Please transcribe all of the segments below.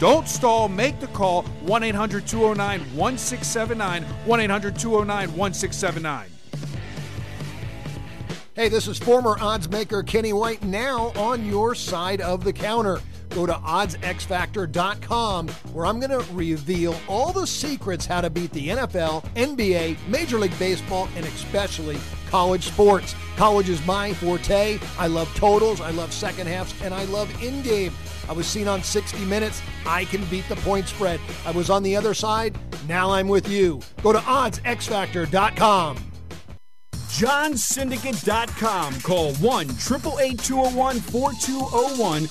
Don't stall. Make the call. 1-800-209-1679. 1-800-209-1679. Hey, this is former odds maker Kenny White, now on your side of the counter. Go to OddsXFactor.com, where I'm going to reveal all the secrets how to beat the NFL, NBA, Major League Baseball, and especially college sports. College is my forte. I love totals, I love second halves, and I love in-game. I was seen on 60 Minutes. I can beat the point spread. I was on the other side. Now I'm with you. Go to OddsXFactor.com. JohnSyndicate.com. Call 1-888-201-4201.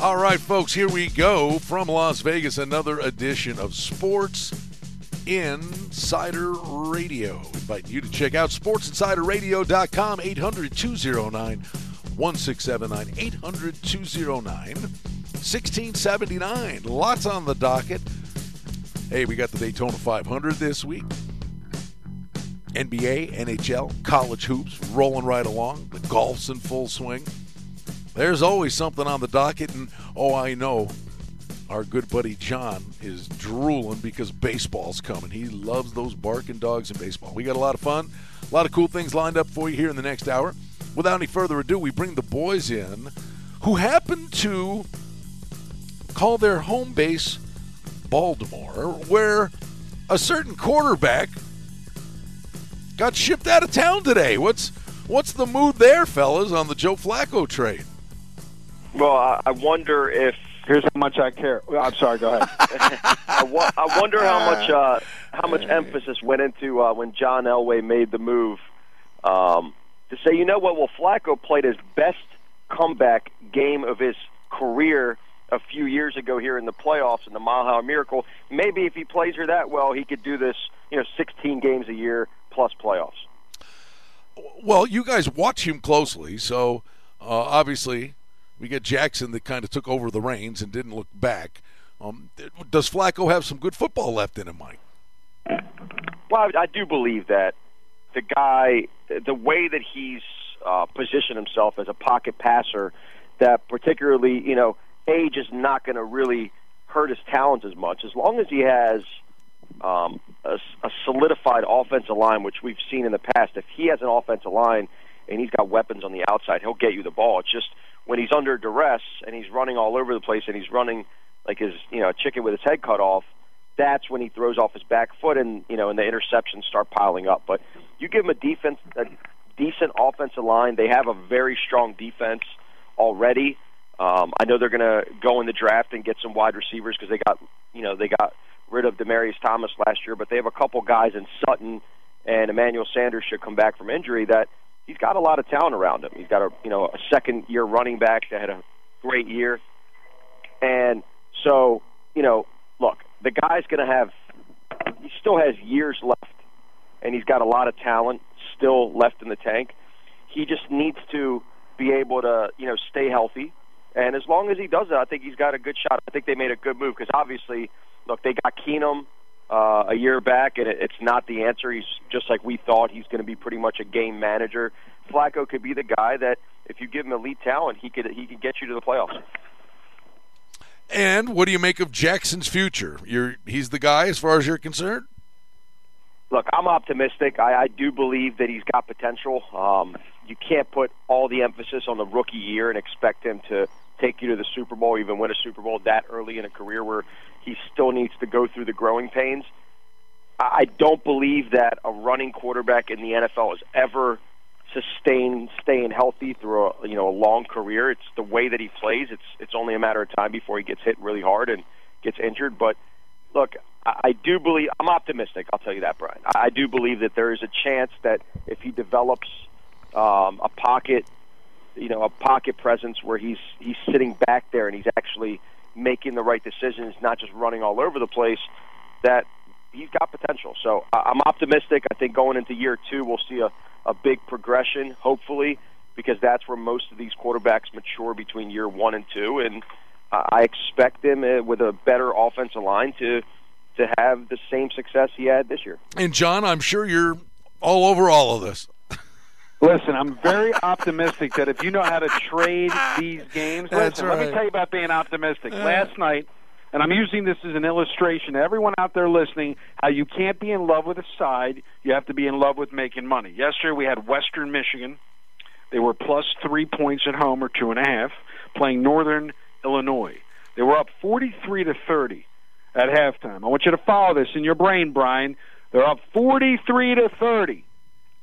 All right, folks, here we go from Las Vegas, another edition of Sports Insider Radio. Inviting you to check out SportsInsiderRadio.com, 800-209-1679, 800-209-1679. Lots on the docket. Hey, we got the Daytona 500 this week. NBA, NHL, college hoops rolling right along. The golf's in full swing. There's always something on the docket, and oh, I know our good buddy John is drooling because baseball's coming. He loves those barking dogs in baseball. We got a lot of fun, a lot of cool things lined up for you here in the next hour. Without any further ado, we bring the boys in who happen to call their home base Baltimore, where a certain quarterback got shipped out of town today. What's the mood there, fellas, on the Joe Flacco trade? Well, I wonder if... Here's how much I care. I'm sorry, go ahead. I wonder how much emphasis went into when John Elway made the move to say, you know what, well, Flacco played his best comeback game of his career a few years ago here in the playoffs in the Mile High Miracle. Maybe if he plays her that well, he could do this, 16 games a year plus playoffs. Well, you guys watch him closely, so obviously... We get Jackson that kind of took over the reins and didn't look back. Does Flacco have some good football left in him, Mike? Well, I do believe that. The guy, the way that he's positioned himself as a pocket passer, that particularly, age is not going to really hurt his talents as much. As long as he has a solidified offensive line, which we've seen in the past, if he has an offensive line and he's got weapons on the outside, he'll get you the ball. It's just... when he's under duress and he's running all over the place and he's running like his, a chicken with his head cut off, that's when he throws off his back foot and, and the interceptions start piling up. But you give him a decent offensive line. They have a very strong defense already. I know they're going to go in the draft and get some wide receivers because they got rid of Demarius Thomas last year, but they have a couple guys in Sutton and Emmanuel Sanders should come back from injury that he's got a lot of talent around him. He's got a second-year running back that had a great year. And so, look, the guy's going to have – he still has years left, and he's got a lot of talent still left in the tank. He just needs to be able to, stay healthy. And as long as he does that, I think he's got a good shot. I think they made a good move because, obviously, look, they got Keenum a year back, and it's not the answer. He's just like we thought. He's going to be pretty much a game manager. Flacco could be the guy that, if you give him elite talent, he could get you to the playoffs. And what do you make of Jackson's future? He's the guy as far as you're concerned? Look, I'm optimistic. I do believe that he's got potential. You can't put all the emphasis on the rookie year and expect him to take you to the Super Bowl, even win a Super Bowl that early in a career where he still needs to go through the growing pains. I don't believe that a running quarterback in the NFL is ever sustained staying healthy through a long career. It's the way that he plays. It's only a matter of time before he gets hit really hard and gets injured. But look, I do believe I'm optimistic. I'll tell you that, Brian. I do believe that there is a chance that if he develops a pocket presence where he's sitting back there and he's actually making the right decisions, not just running all over the place, that he's got potential. So I'm optimistic. I think going into year two, we'll see a big progression, hopefully, because that's where most of these quarterbacks mature between year one and two. And I expect him with a better offensive line to have the same success he had this year. And, John, I'm sure you're all over all of this. Listen, I'm very optimistic that if you know how to trade these games. Let me tell you about being optimistic. Last night, and I'm using this as an illustration to everyone out there listening, how you can't be in love with a side. You have to be in love with making money. Yesterday we had Western Michigan. They were plus 3 points at home, or 2.5, playing Northern Illinois. They were up 43-30 at halftime. I want you to follow this in your brain, Brian. They're up 43-30.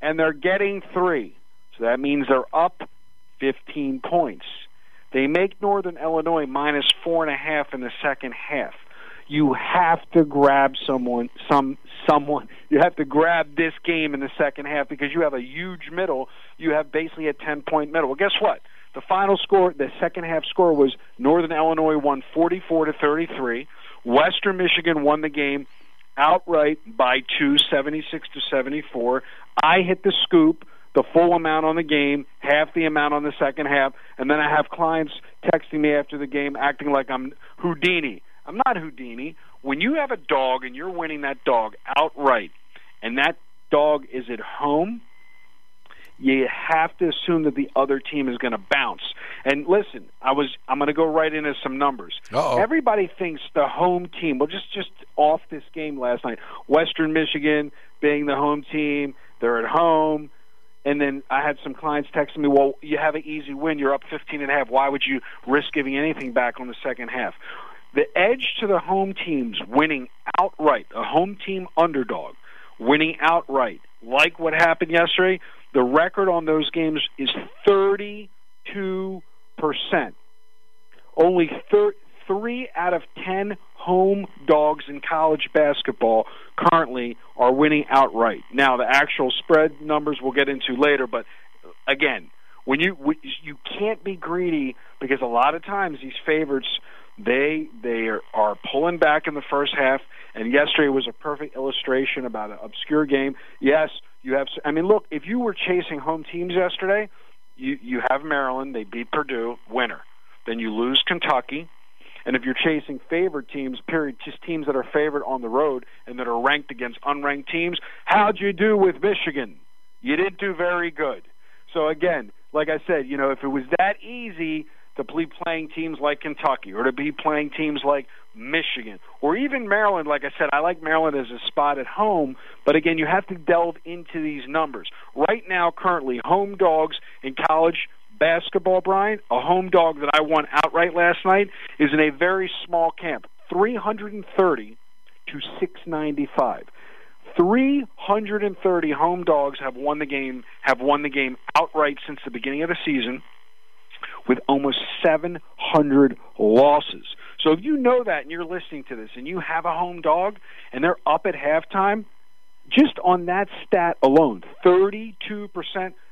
And they're getting 3. So that means they're up 15 points. They make Northern Illinois minus 4.5 in the second half. You have to grab someone. You have to grab this game in the second half because you have a huge middle. You have basically a 10-point middle. Well, guess what? The final score, the second half score was Northern Illinois won 44-33. Western Michigan won the game outright by 2, 76-74. I hit the scoop, the full amount on the game, half the amount on the second half, and then I have clients texting me after the game acting like I'm Houdini. I'm not Houdini. When you have a dog and you're winning that dog outright, and that dog is at home, you have to assume that the other team is going to bounce. And listen, I'm going to go right into some numbers. Uh-oh. Everybody thinks the home team, well, just off this game last night, Western Michigan being the home team, they're at home. And then I had some clients texting me, well, you have an easy win. You're up 15.5. Why would you risk giving anything back on the second half? The edge to the home teams winning outright, a home team underdog winning outright, like what happened yesterday, the record on those games is 32%. Only 3 out of 10 home dogs in college basketball currently are winning outright. Now, the actual spread numbers we'll get into later, but again, when you can't be greedy because a lot of times these favorites, they are pulling back in the first half, and yesterday was a perfect illustration about an obscure game. Yes, you have. I mean, look, if you were chasing home teams yesterday, you have Maryland. They beat Purdue, winner. Then you lose Kentucky. And if you're chasing favored teams, period, just teams that are favored on the road and that are ranked against unranked teams, how'd you do with Michigan? You didn't do very good. So, again, like I said, if it was that easy to be playing teams like Kentucky or to be playing teams like Michigan or even Maryland, like I said, I like Maryland as a spot at home, but again, you have to delve into these numbers. Right now, currently, home dogs in college basketball, Brian, a home dog that I won outright last night, is in a very small camp, 330-695. 330 home dogs have won the game outright since the beginning of the season, with almost 700 losses. So if you know that and you're listening to this and you have a home dog and they're up at halftime, just on that stat alone, 32%,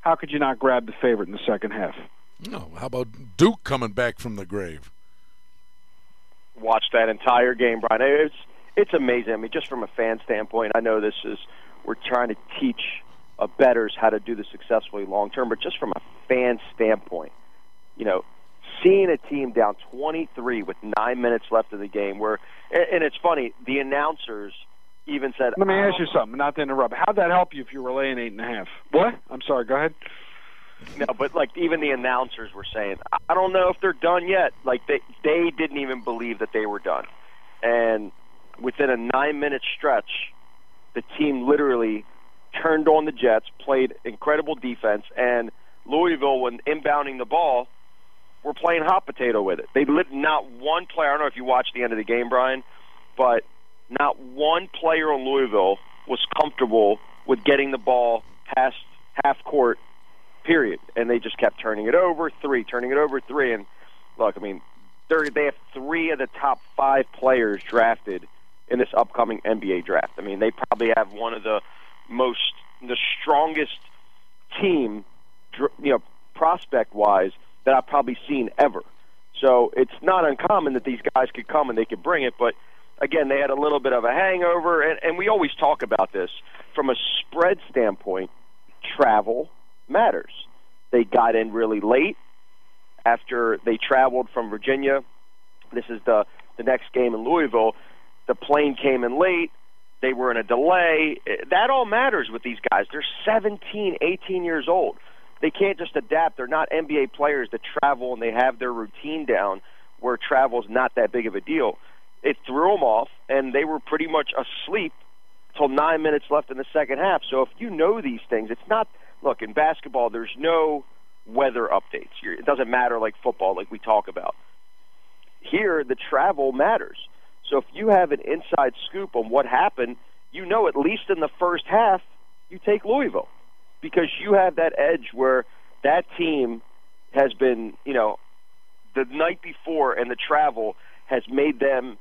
how could you not grab the favorite in the second half? No, how about Duke coming back from the grave? watched that entire game, Brian. It's amazing. I mean, just from a fan standpoint, I know this is, we're trying to teach bettors how to do this successfully long term, but just from a fan standpoint, you know, seeing a team down 23 with 9 minutes left of the game, where, and it's funny, the announcers even said, let me ask you something, not to interrupt. How'd that help you if you were laying 8.5? What? I'm sorry, go ahead. No, but like even the announcers were saying, I don't know if they're done yet. Like they didn't even believe that they were done. And within a 9-minute stretch, the team literally turned on the jets, played incredible defense, and Louisville, when inbounding the ball, were playing hot potato with it. They lived not one player. I don't know if you watched the end of the game, Brian, but not one player on Louisville was comfortable with getting the ball past half court, period. And they just kept turning it over, three, turning it over, three. And look, I mean, they have three of the top five players drafted in this upcoming NBA draft. I mean, they probably have one of the strongest team, you know, prospect-wise, that I've probably seen ever. So it's not uncommon that these guys could come and they could bring it. But, again, they had a little bit of a hangover. And we always talk about this. From a spread standpoint, travel matters. They got in really late after they traveled from Virginia. This is the next game in Louisville. The plane came in late. They were in a delay. That all matters with these guys. They're 17, 18 years old. They can't just adapt. They're not NBA players that travel and they have their routine down where travel's not that big of a deal. It threw them off, and they were pretty much asleep until 9 minutes left in the second half. So if you know these things, it's not – look, in basketball, there's no weather updates. It doesn't matter like football, like we talk about. Here, the travel matters. So if you have an inside scoop on what happened, you know at least in the first half you take Louisville, because you have that edge where that team has been, you know, the night before, and the travel has made them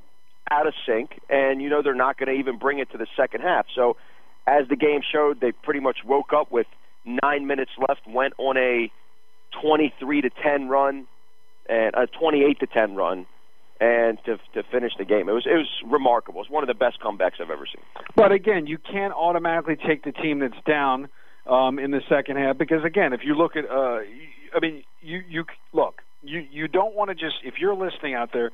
out of sync, and you know they're not going to even bring it to the second half. So as the game showed, they pretty much woke up with 9 minutes left, went on a 23-10 run, and a 28-10 run, and to finish the game. It was remarkable. It's one of the best comebacks I've ever seen. But again, you can't automatically take the team that's down in the second half, because again, if you look at, I mean, you look, you don't want to just, if you're listening out there,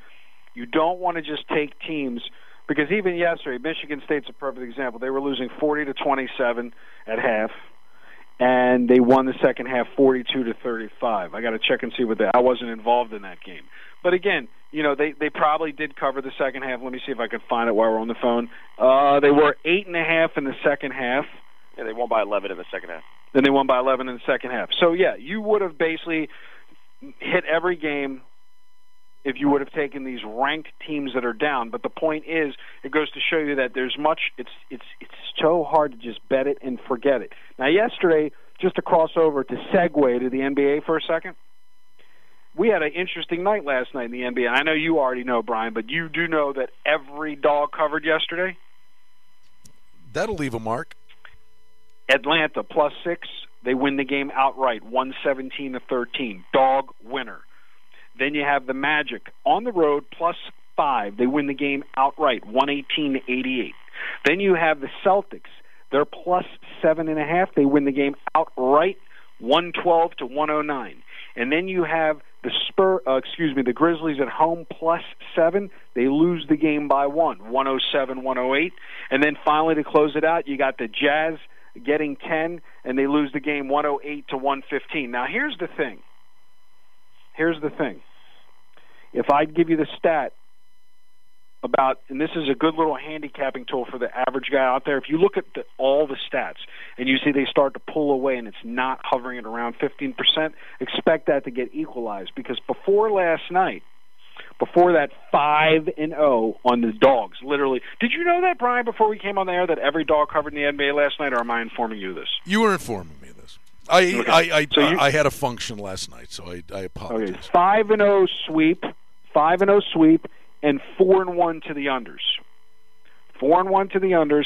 you don't want to just take teams, because even yesterday, Michigan State's a perfect example. They were losing 40-27 at half, and they won the second half 42-35. I got to check and see what that. I wasn't involved in that game, but again, you know, they probably did cover the second half. Let me see if I could find it while we're on the phone. They were 8.5 in the second half. Yeah, they won by 11 in the second half. Then they won by 11 in the second half. So yeah, you would have basically hit every game if you would have taken these ranked teams that are down. But the point is, it goes to show you that there's much. It's so hard to just bet it and forget it. Now yesterday, just to cross over to segue to the NBA for a second, we had an interesting night last night in the NBA. I know you already know, Brian, but you do know that every dog covered yesterday? That'll leave a mark. Atlanta, +6. They win the game outright, 117-13. Dog winner. Then you have the Magic on the road, +5. They win the game outright, 118-88. Then you have the Celtics. They're +7.5. They win the game outright, 112-109. And then you have the the Grizzlies at home, +7. They lose the game by 1, 107-108. And then finally, to close it out, you got the Jazz getting 10, and they lose the game 108-115. Now, here's the thing. If I give you the stat about, and this is a good little handicapping tool for the average guy out there, if you look at all the stats and you see they start to pull away and it's not hovering at around 15%, expect that to get equalized, because before last night, before that 5-0 on the dogs, literally. Did you know that, Brian, before we came on the air, that every dog covered in the NBA last night, or am I informing you this? You were informing me of this. I had a function last night, so I apologize. Okay. 5-0 sweep, and 4-1 to the unders.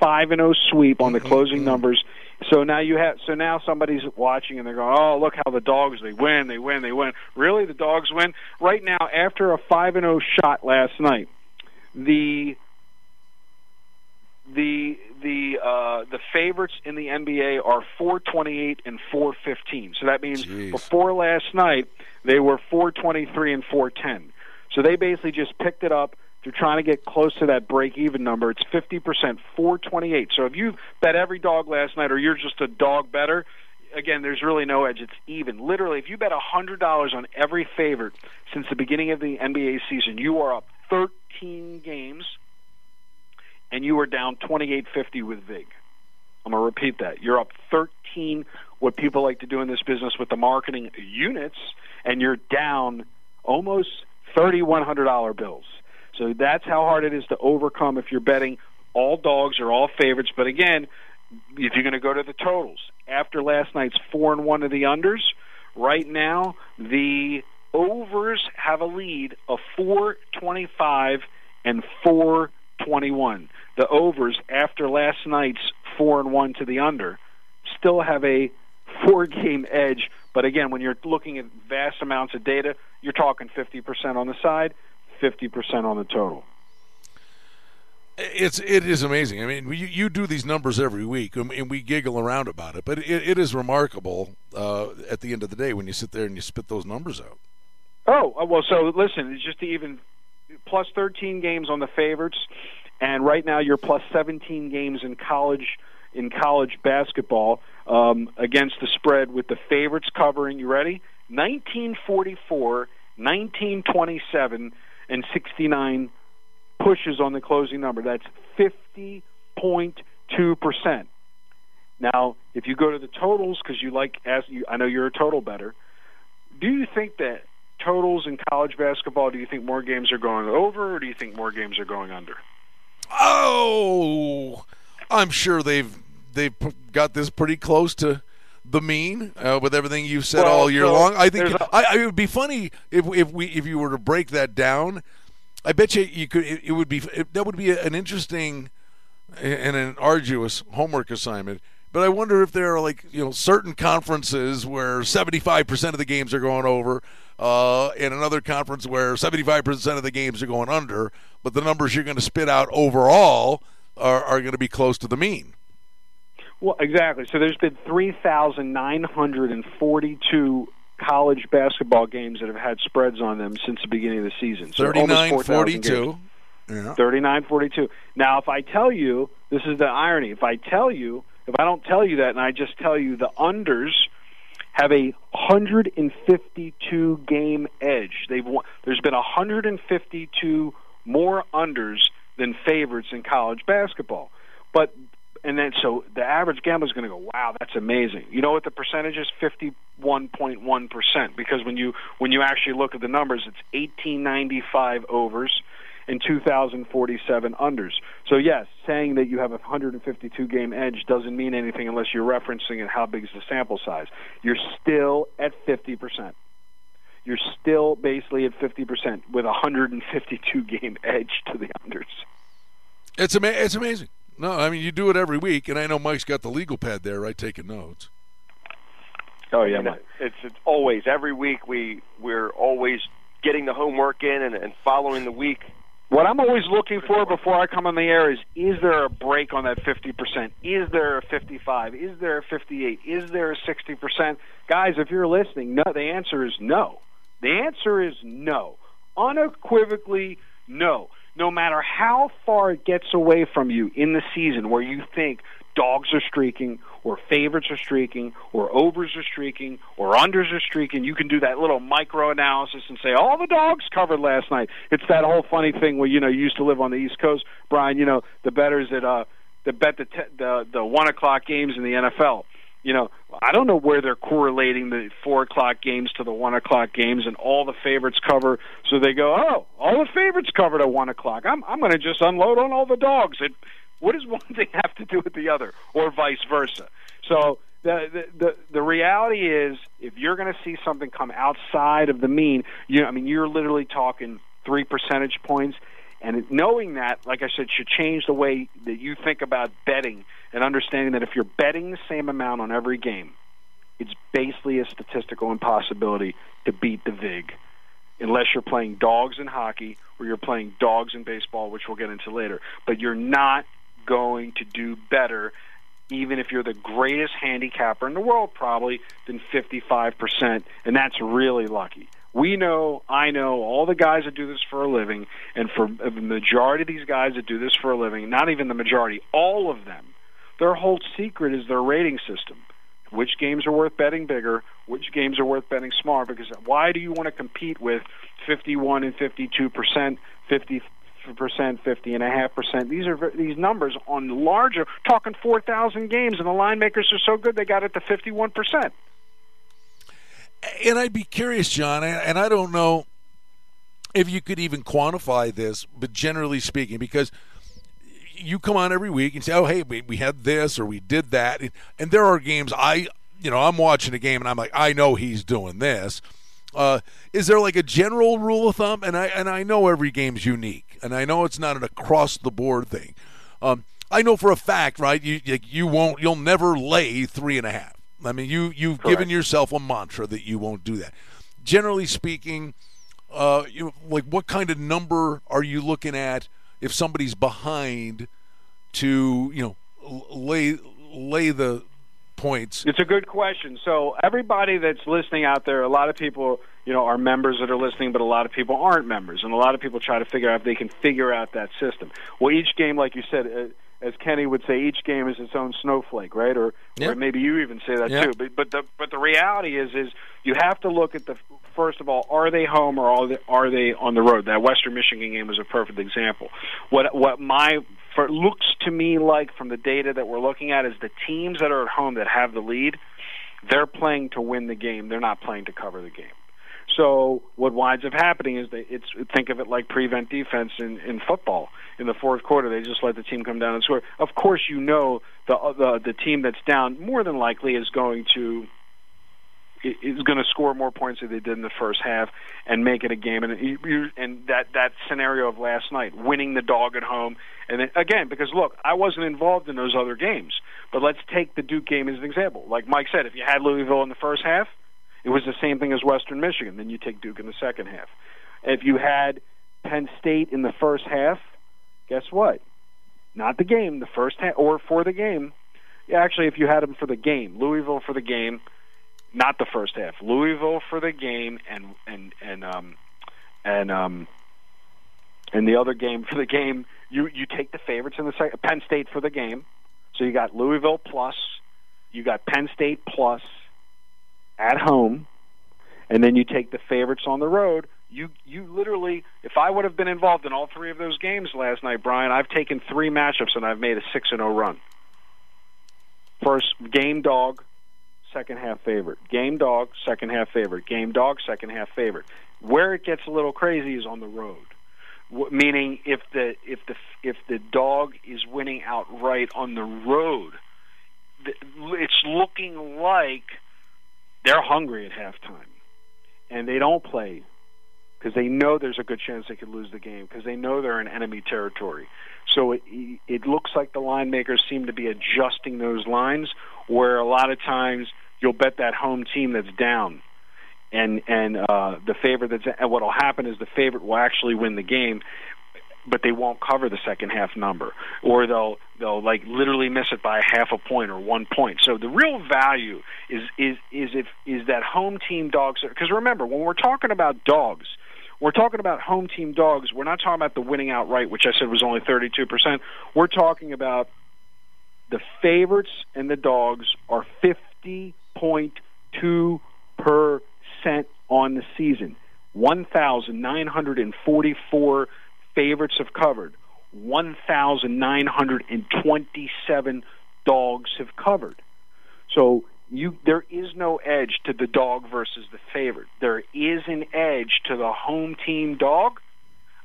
5-0 sweep on the closing numbers So now somebody's watching and they're going, oh, look how the dogs, they win. Really, the dogs win? Right now, after a 5-0 shot last night, the favorites in the NBA are 428 and 415. So that means before last night, they were 423 and 410. So they basically just picked it up. They're trying to get close to that break-even number. It's 50%, 428. So if you bet every dog last night or you're just a dog better, again, there's really no edge. It's even. Literally, if you bet $100 on every favorite since the beginning of the NBA season, you are up 13 games, and you are down $28.50 with VIG. I'm going to repeat that. You're up 13, what people like to do in this business with the marketing units, and you're down almost $3,100 bills. So that's how hard it is to overcome if you're betting all dogs or all favorites. But again, if you're going to go to the totals, after last night's 4-1 of the unders, right now the overs have a lead of 425 and 421. The overs after last night's 4-1 to the under still have a 4-game edge. But again, when you're looking at vast amounts of data, you're talking 50% on the side, 50% on the total. It is amazing. I mean, you do these numbers every week, and we giggle around about it, but it is remarkable at the end of the day when you sit there and you spit those numbers out. Oh, well, so listen, it's just even plus 13 games on the favorites, and right now you're plus 17 games in college basketball against the spread with the favorites covering, you ready? 1944, 1927, and 69 pushes on the closing number. That's 50.2%. Now, if you go to the totals, because I know you're a total better, do you think that totals in college basketball, do you think more games are going over, or do you think more games are going under? Oh, I'm sure they've got this pretty close to the mean with everything you've said all year long. I think it would be funny if you were to break that down. I bet you could. That would be an interesting and an arduous homework assignment. But I wonder if there are certain conferences where 75% of the games are going over, and another conference where 75% of the games are going under. But the numbers you're going to spit out overall are going to be close to the mean. Well, exactly. So there's been 3,942 college basketball games that have had spreads on them since the beginning of the season. So 39-42. Yeah. 39-42. Now, if I tell you, this is the irony, if I don't tell you that and I just tell you the unders have a 152-game edge. There's been 152 more unders than favorites in college basketball. And then, so the average gambler is going to go, wow, that's amazing. You know what the percentage is? 51.1%. Because when you actually look at the numbers, it's 1,895 overs and 2,047 unders. So, yes, saying that you have a 152-game edge doesn't mean anything unless you're referencing it, how big is the sample size. You're still at 50%. You're still basically at 50% with a 152-game edge to the unders. It's amazing. No, I mean, you do it every week, and I know Mike's got the legal pad there, right, taking notes. Oh, yeah, Mike. It's always, every week we're always getting the homework in and following the week. What I'm always looking for before I come on the air is there a break on that 50%? Is there a 55? Is there a 58? Is there a 60%? Guys, if you're listening, no, the answer is no. The answer is no. Unequivocally no. No matter how far it gets away from you in the season where you think dogs are streaking or favorites are streaking or overs are streaking or unders are streaking, you can do that little micro-analysis and say, all the dogs covered last night. It's that whole funny thing where, you used to live on the East Coast, Brian, the bettors that bet the 1 o'clock games in the NFL. I don't know where they're correlating the 4 o'clock games to the 1 o'clock games and all the favorites cover. So they go, oh, all the favorites covered at 1 o'clock. I'm going to just unload on all the dogs. What does one thing have to do with the other, or vice versa? So the reality is, if you're going to see something come outside of the mean, you're literally talking 3 percentage points. And knowing that, like I said, should change the way that you think about betting and understanding that if you're betting the same amount on every game, it's basically a statistical impossibility to beat the VIG unless you're playing dogs in hockey or you're playing dogs in baseball, which we'll get into later. But you're not going to do better, even if you're the greatest handicapper in the world probably, than 55%, and that's really lucky. We know, I know, all the guys that do this for a living, and for the majority of these guys that do this for a living, not even the majority, all of them, their whole secret is their rating system. Which games are worth betting bigger, which games are worth betting smaller, because why do you want to compete with 51 and 52%, 50%, 50.5%? These numbers on larger, talking 4,000 games, and the line makers are so good they got it to 51%. And I'd be curious, John, and I don't know if you could even quantify this, but generally speaking, because you come on every week and say, oh, hey, we had this or we did that. And there are games I'm watching a game and I'm like, I know he's doing this. Is there like a general rule of thumb? And I know every game's unique, and I know it's not an across-the-board thing. I know for a fact, right, you'll never lay 3.5. I mean, you've Correct. Given yourself a mantra that you won't do that. Generally speaking, what kind of number are you looking at if somebody's behind to lay the points? It's a good question. So everybody that's listening out there, a lot of people are members that are listening, but a lot of people aren't members, and a lot of people try to figure out if they can figure out that system. Well, each game, like you said. As Kenny would say, each game is its own snowflake, right? Or maybe you even say that too. But the reality is you have to look at first of all, are they home or are they on the road? That Western Michigan game was a perfect example. What looks to me like from the data that we're looking at is the teams that are at home that have the lead, they're playing to win the game. They're not playing to cover the game. So what winds up happening is think of it like prevent defense in football. In the fourth quarter, they just let the team come down and score. Of course, the team that's down more than likely is going to score more points than they did in the first half and make it a game. And that scenario of last night, winning the dog at home. And then, again, because, look, I wasn't involved in those other games. But let's take the Duke game as an example. Like Mike said, if you had Louisville in the first half, it was the same thing as Western Michigan. Then you take Duke in the second half. If you had Penn State in the first half, guess what? Not the game, the first half, or for the game. Actually, if you had them for the game, Louisville for the game, not the first half. Louisville for the game and the other game for the game. You take the favorites in the second. Penn State for the game. So you got Louisville plus, you got Penn State plus. At home, and then you take the favorites on the road. You literally, if I would have been involved in all three of those games last night, Brian, I've taken three matchups and I've made a 6-0 run. First, game dog, second half favorite. Game dog, second half favorite. Game dog, second half favorite. Where it gets a little crazy is on the road. Meaning if the dog is winning outright on the road, it's looking like they're hungry at halftime, and they don't play because they know there's a good chance they could lose the game because they know they're in enemy territory. So it looks like the line makers seem to be adjusting those lines, where a lot of times you'll bet that home team that's down, and the favorite that's, and what'll happen is the favorite will actually win the game, but they won't cover the second half number, or they'll like literally miss it by 0.5 point or 1 point. So the real value is that home team dogs, because remember, when we're talking about dogs, we're talking about home team dogs. We're not talking about the winning outright, which I said was only 32%. We're talking about the favorites and the dogs are 50.2% on the season. 1,944 favorites have covered. 1,927 dogs have covered. So there is no edge to the dog versus the favorite. There is an edge to the home team dog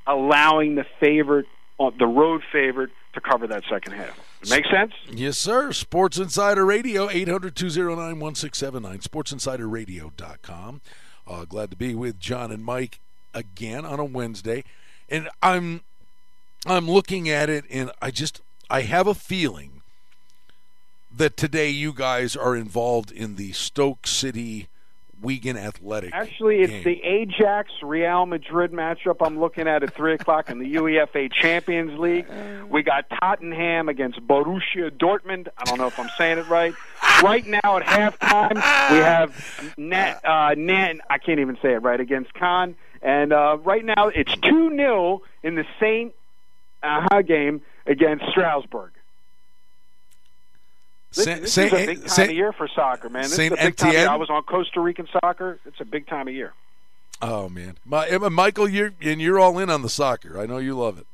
allowing the favorite, the road favorite, to cover that second half. Make sense? Yes, sir. Sports Insider Radio, 800-209-1679, SportsInsiderRadio.com. Glad to be with John and Mike again on a Wednesday. And I'm I'm looking at it, and I have a feeling that today you guys are involved in the Stoke City Wigan Athletic. Actually, it's game. The Ajax Real Madrid matchup I'm looking at 3 o'clock in the UEFA Champions League. We got Tottenham against Borussia Dortmund. I don't know if I'm saying it right. Right now at halftime, we have I can't even say it right, against Khan. And right now it's 2-0 in the Saint game against Strasbourg. This is a big time of year for soccer, man. This is a big time of year. I was on Costa Rican soccer. It's a big time of year. Oh, man. Michael, you're all in on the soccer. I know you love it.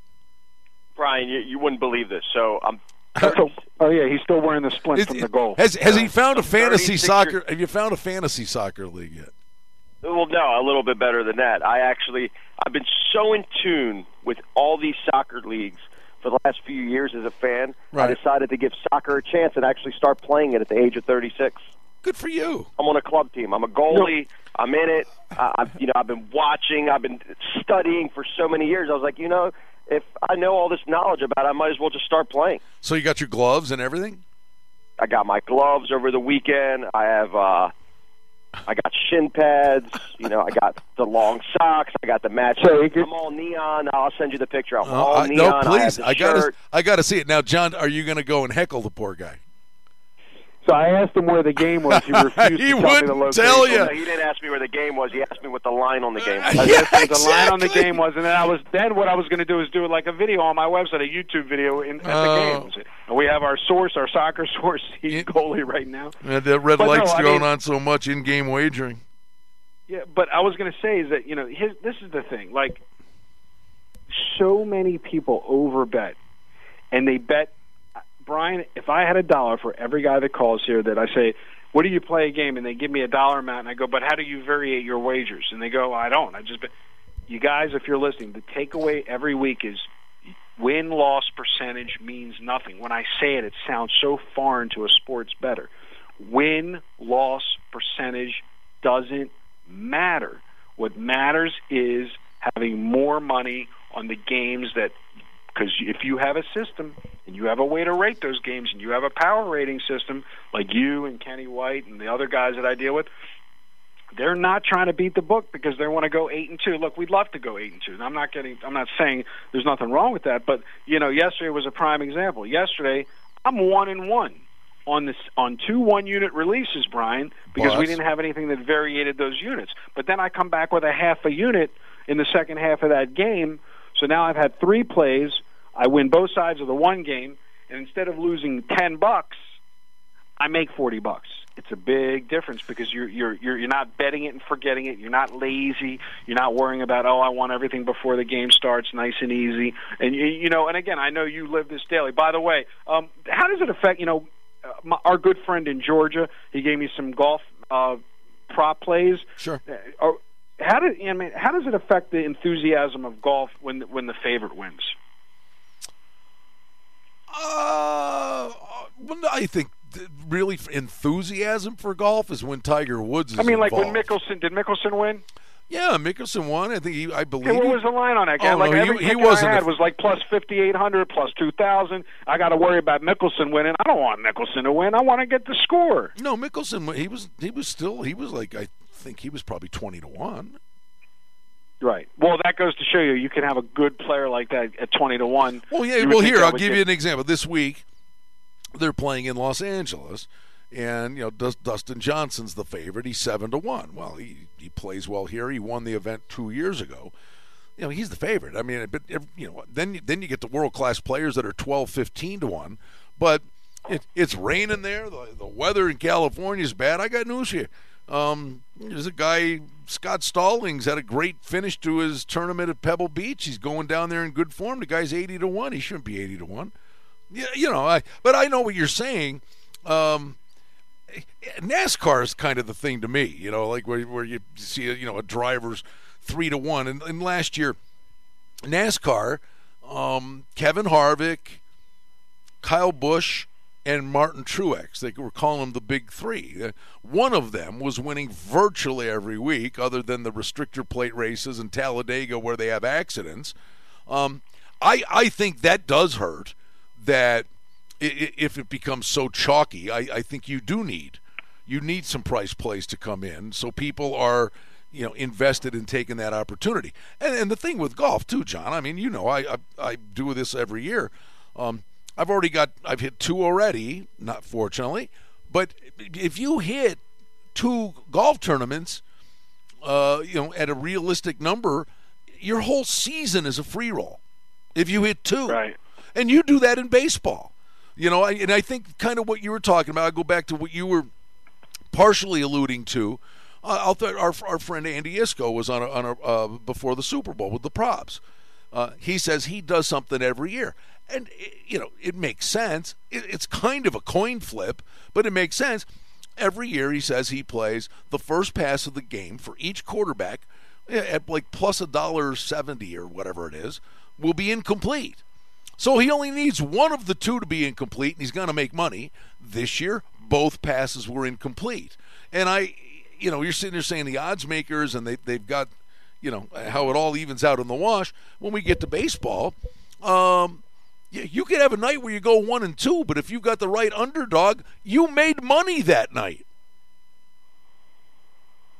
Brian, you wouldn't believe this. So I'm he's still wearing the splint from the goal. Has he found a fantasy soccer? Have you found a fantasy soccer league yet? Well, no, a little bit better than that. I've been so in tune with all these soccer leagues for the last few years as a fan, right. I decided to give soccer a chance and actually start playing it at the age of 36. Good for you. I'm on a club team. I'm a goalie. Nope. I'm in it. I've been watching. I've been studying for so many years. I was like, if I know all this knowledge about it, I might as well just start playing. So you got your gloves and everything? I got my gloves over the weekend. I have I got shin pads, I got the long socks, I got the match. I'm all neon. I'll send you the picture. I'm all neon. No, please. I got to see it. Now, John, are you going to go and heckle the poor guy? So I asked him where the game was. He refused to tell me the location. Tell you. No, he didn't ask me where the game was. He asked me what the line on the game was. The line on the game was, and then what I was going to do is do like a video on my website, a YouTube video at the games. And we have our source, our soccer source. He's goalie right now. That red light's going on so much in-game wagering. Yeah, but I was going to say is that this is the thing. Like, so many people overbet, and they bet. Brian, if I had $1 for every guy that calls here that I say, what do you play a game? And they give me $1 amount, and I go, but how do you vary your wagers? And they go, I don't. You guys, if you're listening, the takeaway every week is win-loss percentage means nothing. When I say it sounds so foreign to a sports bettor. Win-loss percentage doesn't matter. What matters is having more money on the games that – because if you have a system and you have a way to rate those games and you have a power rating system like you and Kenny White and the other guys that I deal with, they're not trying to beat the book because they want to go 8-2. Look, we'd love to go 8-2. And I'm not saying there's nothing wrong with that, but yesterday was a prime example. Yesterday, I'm 1-1 on 2 1-unit releases, Brian, because we didn't have anything that variated those units. But then I come back with a half a unit in the second half of that game. So now I've had 3 plays. I win both sides of the one game, and instead of losing $10, I make $40. It's a big difference because you're not betting it and forgetting it. You're not lazy. You're not worrying about I want everything before the game starts, nice and easy. And and again, I know you live this daily. By the way, how does it affect our good friend in Georgia? He gave me some golf prop plays. Sure. How does it affect the enthusiasm of golf when the favorite wins? I think really enthusiasm for golf is when Tiger Woods is involved. When Mickelson – did Mickelson win? Yeah, Mickelson won. I think I believe. What was the line on that guy? Was like plus 5,800, plus 2,000. I got to worry about Mickelson winning. I don't want Mickelson to win. I want to get the score. No, Mickelson. I think he was probably 20-1. Right. Well, that goes to show you can have a good player like that at 20-1. Well, yeah. Well, here I'll give you an example. This week, they're playing in Los Angeles, and Dustin Johnson's the favorite. He's 7-1. Well, he plays well here. He won the event 2 years ago. He's the favorite. Then you get the world class players that are 12, 15-1. But it's raining there. The weather in California is bad. I got news for you. There's a guy, Scott Stallings, had a great finish to his tournament at Pebble Beach. He's going down there in good form. The guy's 80-1. He shouldn't be 80-1. Yeah, but I know what you're saying. NASCAR is kind of the thing to me. Where you see a driver's 3-1. And last year, NASCAR, Kevin Harvick, Kyle Busch, and Martin Truex. They were calling them the big three. One of them was winning virtually every week, other than the restrictor plate races in Talladega where they have accidents. I think that does hurt, that if it becomes so chalky, I think you do need some price plays to come in, so people are, you know, invested in taking that opportunity. And the thing with golf too, John, I mean, you know, I do this every year. I've hit two already, not fortunately, but if you hit two golf tournaments, you know, at a realistic number, your whole season is a free roll if you hit two. Right. And you do that in baseball. You know, and I think kind of what you were talking about, I go back to what you were partially alluding to. Our friend Andy Isco was on a before the Super Bowl with the props. He says he does something every year. And, you know, it makes sense. It's kind of a coin flip, but it makes sense. Every year he says he plays the first pass of the game for each quarterback at like plus $1.70 or whatever it is will be incomplete. So he only needs one of the two to be incomplete, and he's going to make money. This year, both passes were incomplete. And you know, you're sitting there saying the odds makers and they've got, you know, how it all evens out in the wash. When we get to baseball, you could have a night where you go 1-2, but if you got the right underdog, you made money that night.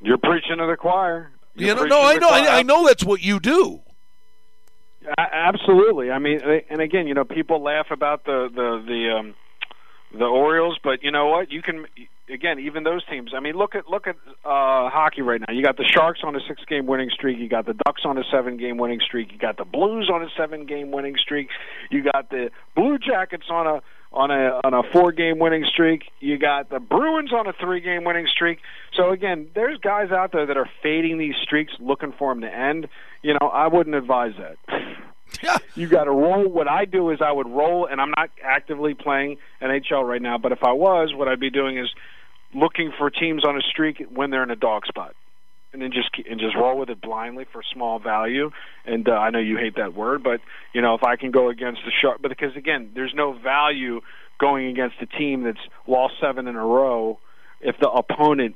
You're preaching to the choir. I know that's what you do. Absolutely. I mean, and again, you know, people laugh about the Orioles, but you know what? You can, again, even those teams. I mean, look at hockey right now. You got the Sharks on a 6-game winning streak. You got the Ducks on a 7-game winning streak. You got the Blues on a 7-game winning streak. You got the Blue Jackets on a 4-game winning streak. You got the Bruins on a 3-game winning streak. So again, there's guys out there that are fading these streaks, looking for them to end. You know, I wouldn't advise that. Yeah. You got to roll. What I do is I would roll, and I'm not actively playing NHL right now, but if I was, what I'd be doing is looking for teams on a streak when they're in a dog spot, and then just roll with it blindly for small value. And I know you hate that word, but you know, if I can go against the Sharks, but because again, there's no value going against a team that's lost 7 in a row if the opponent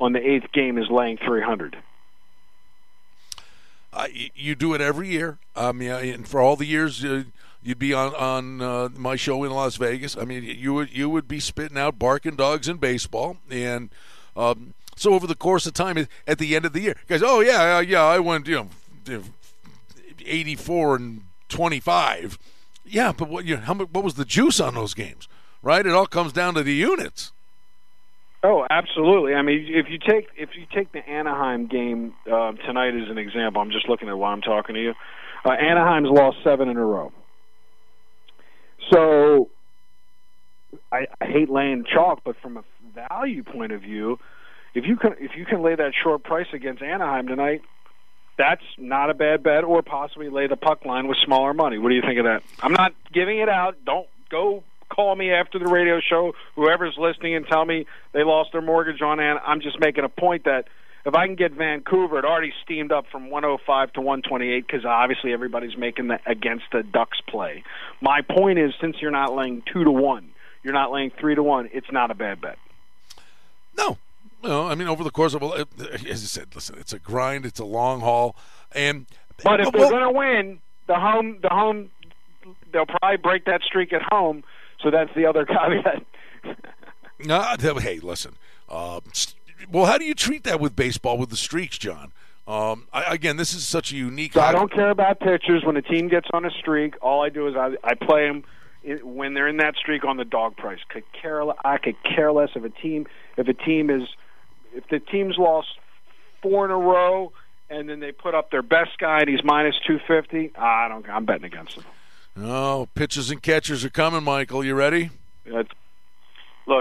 on the 8th game is laying 300. You do it every year. I mean, and for all the years you'd be on my show in Las Vegas, I mean, you would be spitting out barking dogs in baseball, and so over the course of time, at the end of the year, guys, oh yeah, I went 84-25. Yeah, but what was the juice on those games, right? It all comes down to the units. Oh, absolutely. I mean, if you take the Anaheim game tonight as an example, I'm just looking at while I'm talking to you. Anaheim's lost 7 in a row. So I hate laying chalk, but from a value point of view, if you can lay that short price against Anaheim tonight, that's not a bad bet, or possibly lay the puck line with smaller money. What do you think of that? I'm not giving it out. Don't go call me after the radio show, whoever's listening, and tell me they lost their mortgage on Anaheim. I'm just making a point that if I can get Vancouver, it already steamed up from 105 to 128 because obviously everybody's making the against the Ducks play. My point is, since you're not laying 2-1, you're not laying 3-1, it's not a bad bet. No. No, I mean, over the course of, as I said, listen, it's a grind, it's a long haul. But if they're going to win, the home, they'll probably break that streak at home. So that's the other caveat. Hey, listen. Well, how do you treat that with baseball, with the streaks, John? Again, this is such a unique. So I don't care about pitchers. When a team gets on a streak, all I do is I play them when they're in that streak on the dog price. I could care less if the team's lost 4 in a row and then they put up their best guy and he's minus -250. I don't. I'm betting against them. Oh, pitchers and catchers are coming, Michael. You ready? Look,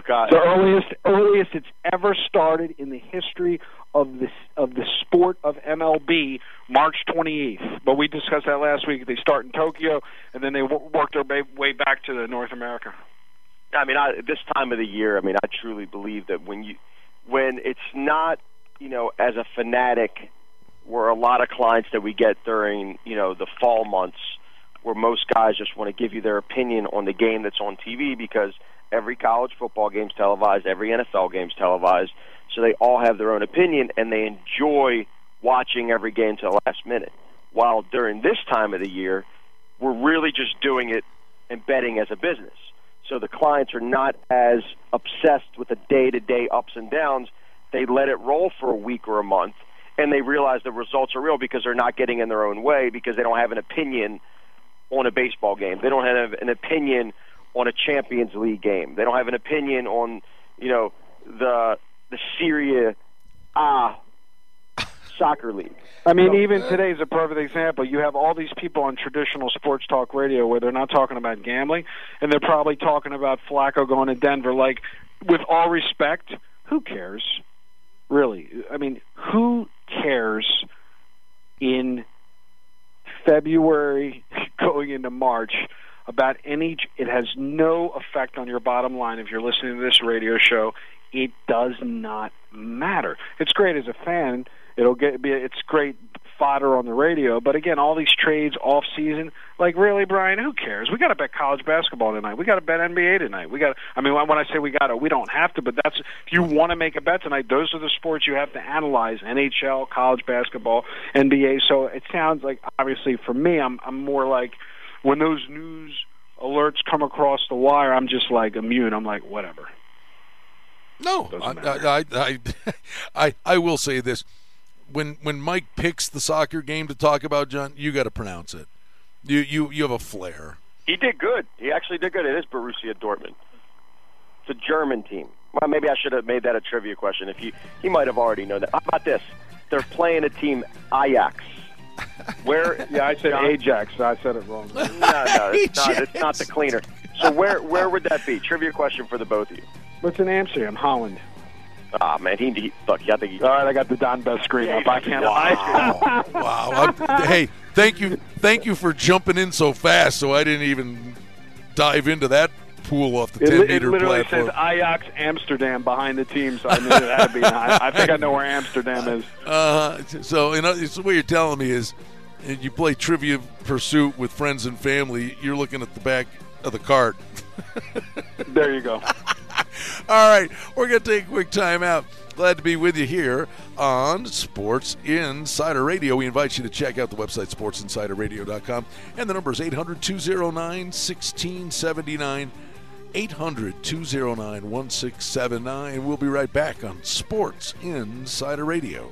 the earliest it's ever started in the history of the sport of MLB, March 28th. But we discussed that last week. They start in Tokyo, and then they work their way back to North America. I mean, this time of the year, I mean, I truly believe that when it's not, you know, as a fanatic, where a lot of clients that we get during, you know, the fall months, where most guys just want to give you their opinion on the game that's on TV because every college football game's televised, every NFL game's televised, so they all have their own opinion, and they enjoy watching every game to the last minute. While during this time of the year, we're really just doing it and betting as a business. So the clients are not as obsessed with the day-to-day ups and downs. They let it roll for a week or a month, and they realize the results are real because they're not getting in their own way, because they don't have an opinion on a baseball game. They don't have an opinion on a Champions League game. They don't have an opinion on, you know, the Syria soccer league. I mean, even today is a perfect example. You have all these people on traditional sports talk radio where they're not talking about gambling, and they're probably talking about Flacco going to Denver. Like, with all respect, who cares? Really. I mean, who cares in February going into March about any – it has no effect on your bottom line if you're listening to this radio show. It does not matter. It's great as a fan – it's great fodder on the radio, but again, all these trades off season, like, really, Brian, who cares? We got to bet college basketball tonight. We got to bet NBA tonight. We got. I mean, when I say we got to, we don't have to, but that's, if you want to make a bet tonight, those are the sports you have to analyze: NHL, college basketball, NBA. So it sounds like, obviously, for me, I'm more like, when those news alerts come across the wire, I'm just like immune. I'm like, whatever. No, I will say this. When Mike picks the soccer game to talk about, John, you got to pronounce it. You have a flair. He did good. He actually did good. It is Borussia Dortmund. It's a German team. Well, maybe I should have made that a trivia question. If he might have already known that. How about this? They're playing a team, Ajax. Where? Yeah, I said Ajax. I said it wrong. No, it's not the cleaner. So where would that be? Trivia question for the both of you. What's in Amsterdam, Holland? Ah, man, he lucky. I think he. All right, I got the Don Best screen up. I can't. Wow. Hey, thank you for jumping in so fast. So I didn't even dive into that pool off the 10-meter platform. It literally says Ajax Amsterdam behind the team, so I knew that had to be. I think I know where Amsterdam is. So you know, it's what you're telling me is, you play Trivia Pursuit with friends and family. You're looking at the back of the cart. There you go. All right, we're going to take a quick time out. Glad to be with you here on Sports Insider Radio. We invite you to check out the website, SportsInsiderRadio.com, and the number is 800-209-1679, 800-209-1679. We'll be right back on Sports Insider Radio.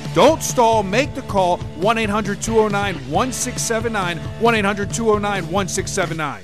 Don't stall. Make the call. 1-800-209-1679. 1-800-209-1679.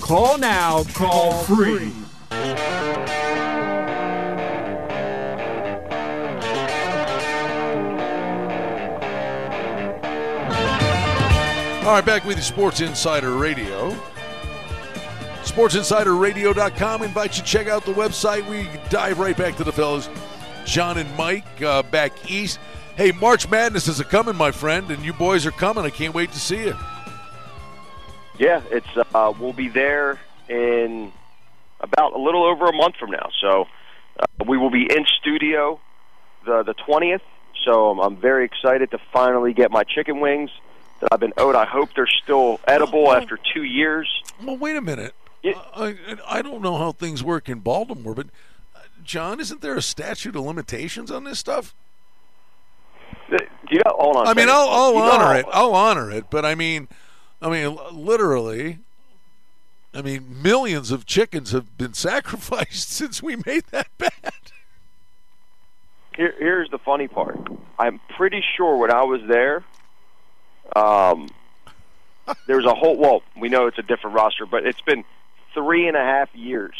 Call now. Call free. All All right, back with you, Sports Insider Radio. SportsInsiderRadio.com invites you to check out the website. We dive right back to the fellas, John and Mike back east. Hey, March Madness is a-coming, my friend, and you boys are coming. I can't wait to see you. Yeah, it's we'll be there in about a little over a month from now. So we will be in studio the 20th. So I'm very excited to finally get my chicken wings that I've been owed. I hope they're still edible after 2 years. Well, wait a minute. Yeah. I don't know how things work in Baltimore, but, John, isn't there a statute of limitations on this stuff? You know, hold on. I mean, I'll honor it. I'll honor it. But, I mean, literally, I mean, millions of chickens have been sacrificed since we made that bet. Here's the funny part. I'm pretty sure when I was there, there was a whole – well, we know it's a different roster, but it's been 3.5 years.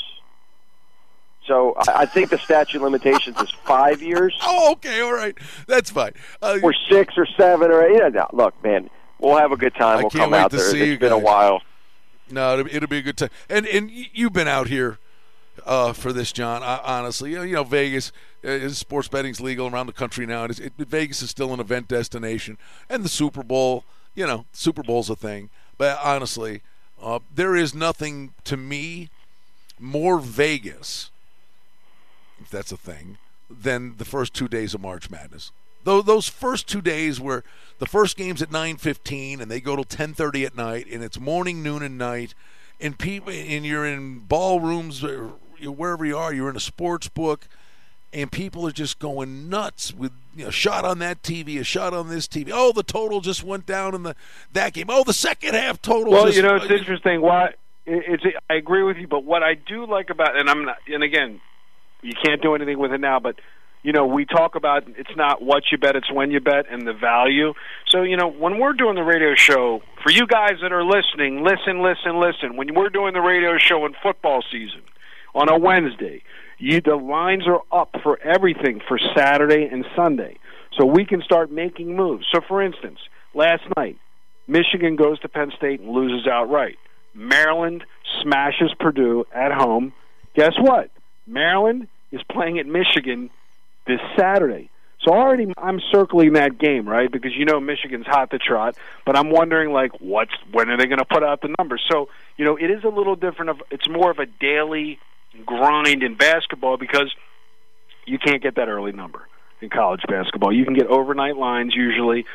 So I think the statute of limitations is 5 years. Oh, okay, all right. That's fine. Or 6 or 7 or 8. Yeah, no, look, man, we'll have a good time. We'll come out there. It's been a while. No, it'll be a good time. And you've been out here for this, John, honestly. You know, Vegas, sports betting's legal around the country now. Vegas is still an event destination. And the Super Bowl, you know, Super Bowl's a thing. But honestly, there is nothing to me more Vegas, if that's a thing, than the first 2 days of March Madness. Though those first 2 days where the first game's at 9:15 and they go till 10:30 at night, and it's morning, noon, and night, and people, and you're in ballrooms or wherever you are, you're in a sports book, and people are just going nuts with, you know, a shot on that TV, a shot on this TV. Oh, the total just went down in that game. Oh, the second half total. Well, you know, it's interesting. Why? I agree with you, but what I do like about, and again, you can't do anything with it now, but. You know, we talk about it's not what you bet, it's when you bet and the value. So, you know, when we're doing the radio show, for you guys that are listening, listen. When we're doing the radio show in football season on a Wednesday, the lines are up for everything for Saturday and Sunday. So we can start making moves. So, for instance, last night, Michigan goes to Penn State and loses outright. Maryland smashes Purdue at home. Guess what? Maryland is playing at Michigan this Saturday. So already I'm circling that game, right? Because you know Michigan's hot to trot, but I'm wondering, like, when are they going to put out the numbers? So, you know, it is a little different. It's more of a daily grind in basketball because you can't get that early number in college basketball. You can get overnight lines usually,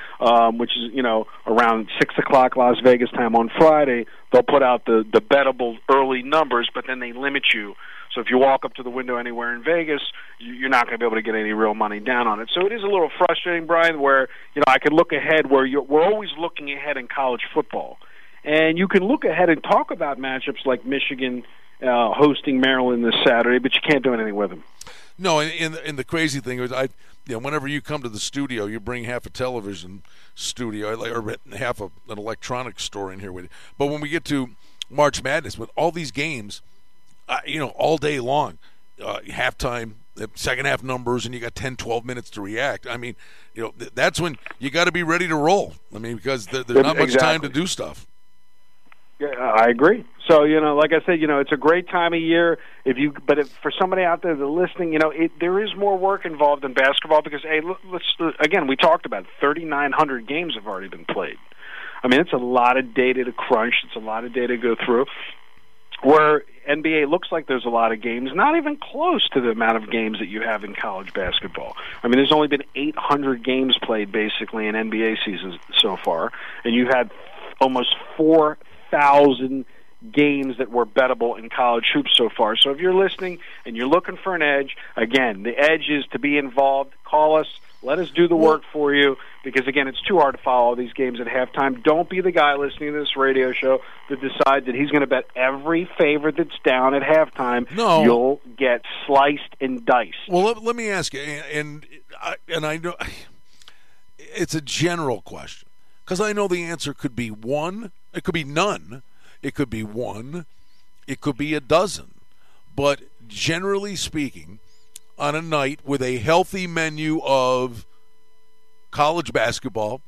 which is, you know, around 6 o'clock Las Vegas time on Friday. They'll put out the bettable early numbers, but then they limit you. So if you walk up to the window anywhere in Vegas, you're not going to be able to get any real money down on it. So it is a little frustrating, Brian, where, you know, I could look ahead where we're always looking ahead in college football. And you can look ahead and talk about matchups like Michigan hosting Maryland this Saturday, but you can't do anything with them. No, and the crazy thing is, you know, whenever you come to the studio, you bring half a television studio or half an electronics store in here with you. But when we get to March Madness, with all these games, you know, all day long, halftime, second half numbers, and you got 10, 12 minutes to react. I mean, you know, that's when you got to be ready to roll. I mean, because there's not much time to do stuff. Yeah, I agree. So, you know, like I said, you know, it's a great time of year. But for somebody out there that's listening, you know, there is more work involved in basketball because, hey, again, we talked about 3,900 games have already been played. I mean, it's a lot of data to crunch. It's a lot of data to go through. Where NBA looks like there's a lot of games, not even close to the amount of games that you have in college basketball. I mean, there's only been 800 games played basically in NBA seasons so far, and you had almost 4,000 games that were bettable in college hoops so far. So if you're listening and you're looking for an edge, again, the edge is to be involved. Call us. Let us do the work for you because, again, it's too hard to follow all these games at halftime. Don't be the guy listening to this radio show that decides that he's going to bet every favorite that's down at halftime. No. You'll get sliced and diced. Well, let me ask you, and I know it's a general question because I know the answer could be one. It could be none. It could be one. It could be a dozen. But generally speaking, on a night with a healthy menu of college basketball,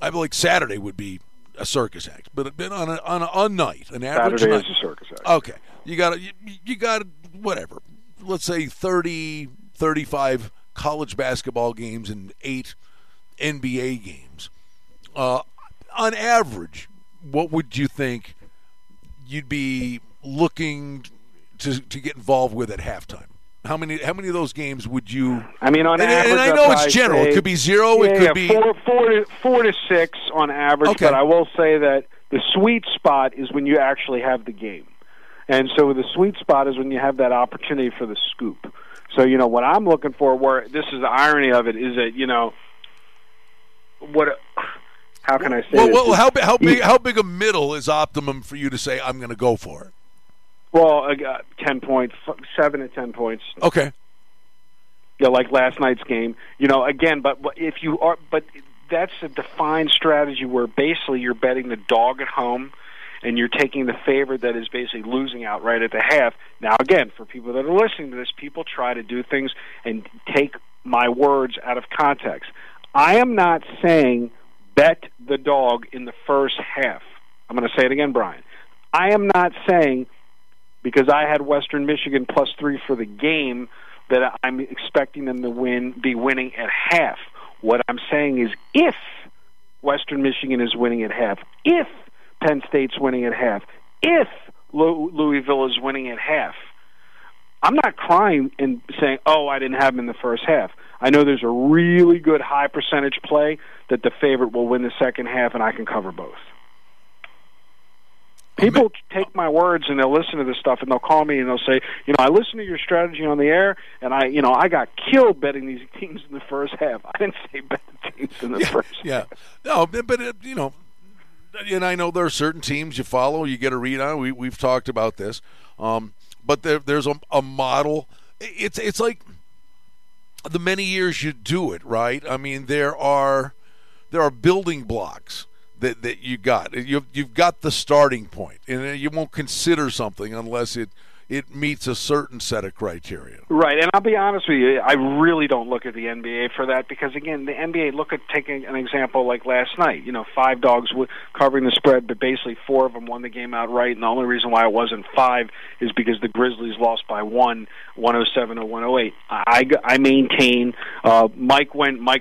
I feel like Saturday would be a circus act, but on a night, an average Saturday night. Saturday is a circus act. Okay. You got whatever. Let's say 30, 35 college basketball games and 8 NBA games. On average, what would you think you'd be looking to get involved with at halftime? How many of those games would you? I mean, on average, and I know it's general. It could be zero. It could be four to six on average. Okay. But I will say that the sweet spot is when you actually have the game, and so the sweet spot is when you have that opportunity for the scoop. So you know what I'm looking for. Where this is the irony of it is that you know what. How can I say? Well, how big a middle is optimum for you to say I'm going to go for it? Well, I got 10 points, 7 to 10 points. Okay. Yeah, like last night's game. You know, again, but that's a defined strategy where basically you're betting the dog at home, and you're taking the favorite that is basically losing out right at the half. Now, again, for people that are listening to this, people try to do things and take my words out of context. I am not saying bet the dog in the first half. I'm going to say it again, Brian. I am not saying, because I had Western Michigan +3 for the game, that I'm expecting them to be winning at half. What I'm saying is if Western Michigan is winning at half, if Penn State's winning at half, if Louisville is winning at half, I'm not crying and saying, oh, I didn't have them in the first half. I know there's a really good high percentage play that the favorite will win the second half, and I can cover both. People take my words and they'll listen to this stuff and they'll call me and they'll say, you know, I listened to your strategy on the air and I got killed betting these teams in the first half. I didn't say bet the teams in the first half. Yeah. No, but, you know, and I know there are certain teams you follow, you get a read on. We've talked about this. But there's a model. It's like the many years you do it, right? I mean, there are building blocks that you got. You've got the starting point, and you won't consider something unless it meets a certain set of criteria. Right, and I'll be honest with you, I really don't look at the NBA for that because, again, the NBA, taking an example like last night, you know, 5 dogs covering the spread, but basically 4 of them won the game outright, and the only reason why it wasn't 5 is because the Grizzlies lost by 107 to 108. I maintain, Mike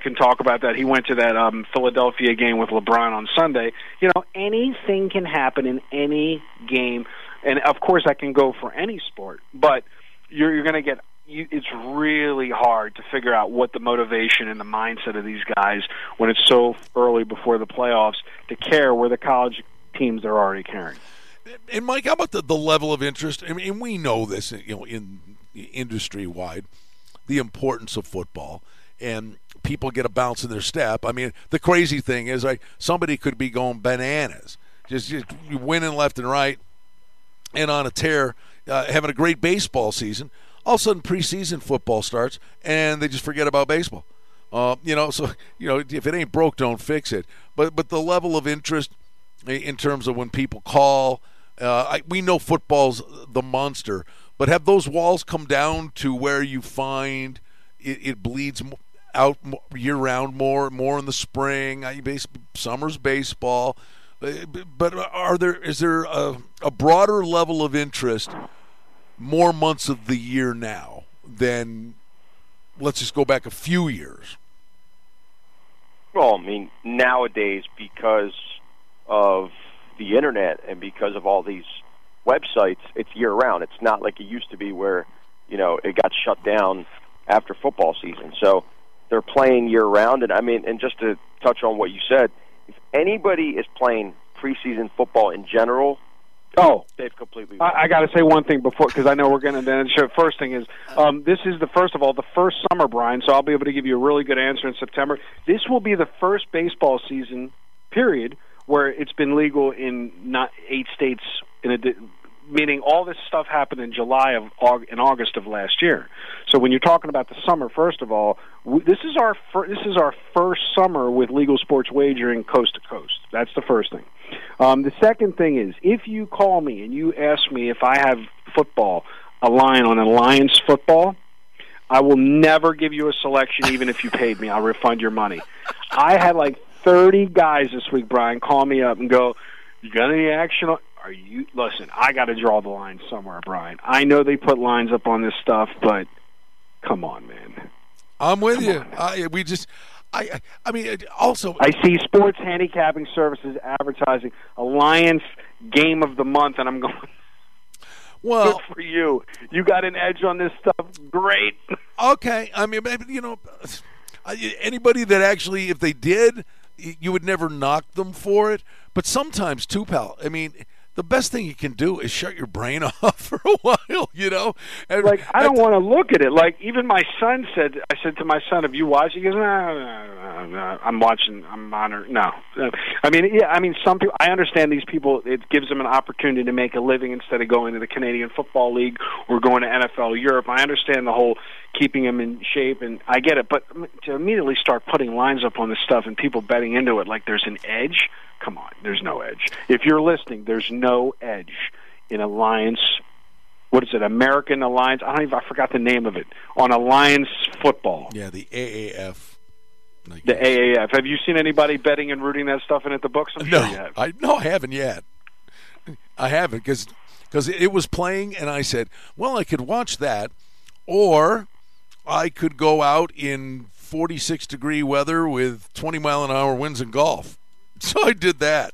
can talk about that, he went to that Philadelphia game with LeBron on Sunday. You know, anything can happen in any game. And, of course, I can go for any sport, but you're going to get – it's really hard to figure out what the motivation and the mindset of these guys when it's so early before the playoffs to care where the college teams are already caring. And, Mike, how about the level of interest? I mean, we know this, you know, in industry-wide, the importance of football, and people get a bounce in their step. I mean, the crazy thing is like somebody could be going bananas, just winning left and right, and on a tear, having a great baseball season. All of a sudden, preseason football starts, and they just forget about baseball. So if it ain't broke, don't fix it. But the level of interest in terms of when people call, we know football's the monster, but have those walls come down to where you find it bleeds out year-round more in the spring? Summer's baseball. But is there a broader level of interest more months of the year now than, let's just go back a few years? Well, I mean, nowadays because of the internet and because of all these websites, it's year-round. It's not like it used to be where, you know, it got shut down after football season. So they're playing year-round. And, I mean, and just to touch on what you said, if anybody is playing preseason football in general, they've completely won. I got to say one thing before, because I know we're going to then show. First thing is, this is the first summer, Brian, so I'll be able to give you a really good answer in September. This will be the first baseball season, period, where it's been legal in not 8 states, meaning all this stuff happened in August of last year. So when you're talking about the summer, first of all, this is our first summer with legal sports wagering coast to coast. That's the first thing. The second thing is, if you call me and you ask me if I have football, a line on Alliance football, I will never give you a selection even if you paid me. I'll refund your money. I had like 30 guys this week, Brian, call me up and go, you got any action on? Are you, listen, I got to draw the line somewhere, Brian. I know they put lines up on this stuff, but come on, man. I'm with you. I see sports handicapping services advertising Alliance Game of the Month, and I'm going, well, good for you. You got an edge on this stuff. Great. Okay. I mean, you know, anybody that actually, if they did, you would never knock them for it. But sometimes, too, pal, I mean, the best thing you can do is shut your brain off for a while, you know? And, like, I don't want to look at it. Like, even my son said, I said to my son, have you watched? He goes, no, I'm watching, I'm monitoring. No. I mean, yeah, I mean, some people, I understand these people, it gives them an opportunity to make a living instead of going to the Canadian Football League or going to NFL Europe. I understand the whole keeping them in shape, and I get it. But to immediately start putting lines up on this stuff and people betting into it like there's an edge, come on, there's no edge. If you're listening, there's no edge in Alliance. What is it? American Alliance. I forgot the name of it. On Alliance football. Yeah, the AAF. The AAF. Have you seen anybody betting and rooting that stuff in at the books? I haven't yet. I haven't because it was playing, and I said, well, I could watch that, or I could go out in 46-degree weather with 20-mile-an-hour winds and golf. So I did that.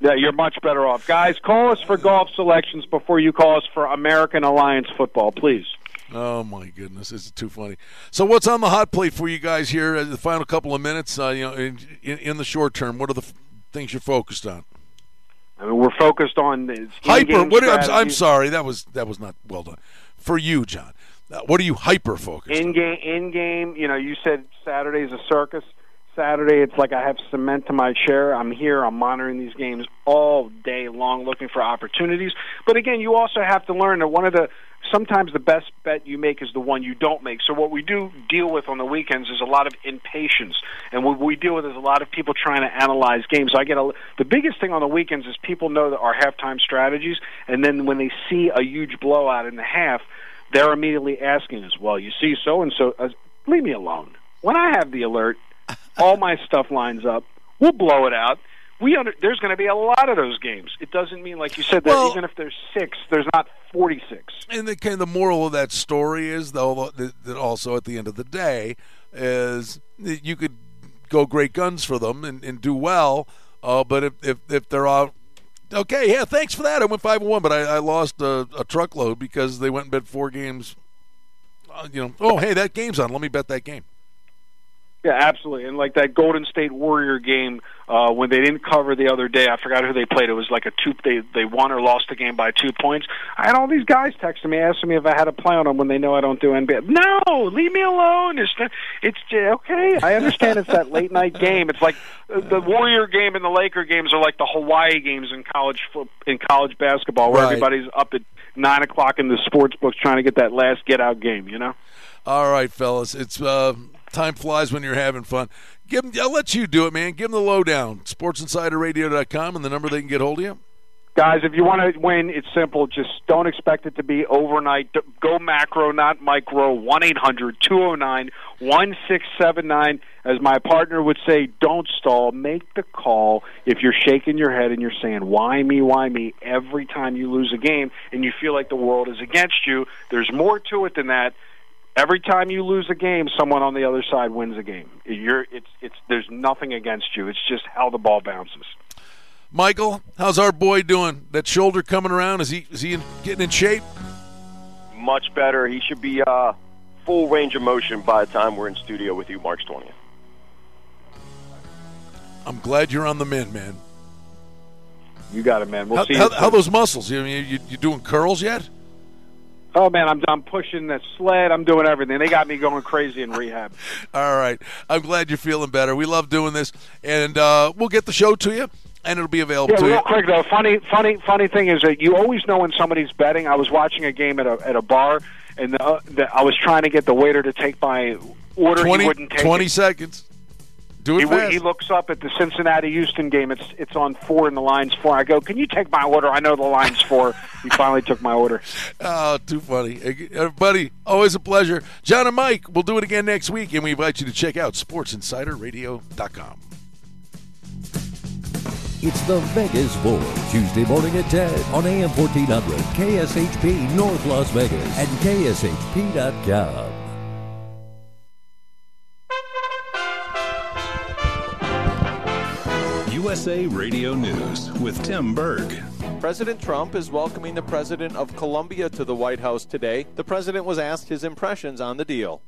Yeah, you're much better off. Guys, call us for golf selections before you call us for American Alliance football, please. Oh, my goodness. This is too funny. So what's on the hot plate for you guys here in the final couple of minutes, in the short term? What are the things you're focused on? I mean, we're focused on hyper. I'm sorry. That was not well done. For you, John, what are you hyper focused on? In-game, you know, you said Saturday's a circus. Saturday, it's like I have cement to my chair. I'm here. I'm monitoring these games all day long, looking for opportunities. But again, you also have to learn that sometimes the best bet you make is the one you don't make. So what we do deal with on the weekends is a lot of impatience, and what we deal with is a lot of people trying to analyze games. So the biggest thing on the weekends is people know that our halftime strategies, and then when they see a huge blowout in the half, they're immediately asking us, "Well, you see so and so, leave me alone." When I have the alert, all my stuff lines up. We'll blow it out. There's going to be a lot of those games. It doesn't mean, like you said, that even if there's 6, there's not 46. And the moral of that story is, though, that also at the end of the day is that you could go great guns for them and do well, but if they're off, okay, yeah, thanks for that. I went 5-1, but I lost a truckload because they went and bet 4 games. Oh, hey, that game's on. Let me bet that game. Yeah, absolutely. And like that Golden State Warrior game when they didn't cover the other day, I forgot who they played. It was like they won or lost the game by 2 points. I had all these guys texting me, asking me if I had a play on them when they know I don't do NBA. No, leave me alone. It's okay. I understand it's that late night game. It's like the Warrior game and the Laker games are like the Hawaii games in college basketball, where everybody's up at 9 o'clock in the sports books trying to get that last get out game. You know. All right, fellas. It's time flies when you're having fun. I'll let you do it, man. Give them the lowdown. SportsInsiderRadio.com and the number they can get hold of you. Guys, if you want to win, it's simple. Just don't expect it to be overnight. Go macro, not micro. 1-800-209-1679. As my partner would say, don't stall. Make the call. If you're shaking your head and you're saying, why me, every time you lose a game and you feel like the world is against you, there's more to it than that. Every time you lose a game, someone on the other side wins a game. There's nothing against you. It's just how the ball bounces. Michael, how's our boy doing? That shoulder coming around? Is he getting in shape? Much better. He should be full range of motion by the time we're in studio with you March 20th. I'm glad you're on the mend, man. You got it, man. We'll see. How those muscles? You doing curls yet? Oh, man, I'm pushing the sled. I'm doing everything. They got me going crazy in rehab. All right. I'm glad you're feeling better. We love doing this. And we'll get the show to you, and it'll be available to you. Yeah, real quick, though. Funny thing is that you always know when somebody's betting. I was watching a game at a bar, and I was trying to get the waiter to take my order. He wouldn't take it. 20 seconds. Do it fast. He looks up at the Cincinnati-Houston game. It's on 4 and the line's 4. I go, can you take my order? I know the line's 4. He finally took my order. Oh, too funny. Everybody, always a pleasure. John and Mike, we'll do it again next week, and we invite you to check out SportsInsiderRadio.com. It's the Vegas Voice, Tuesday morning at 10 on AM 1400, KSHP North Las Vegas, and KSHP.com. USA Radio News with Tim Berg. President Trump is welcoming the president of Colombia to the White House today. The president was asked his impressions on the deal.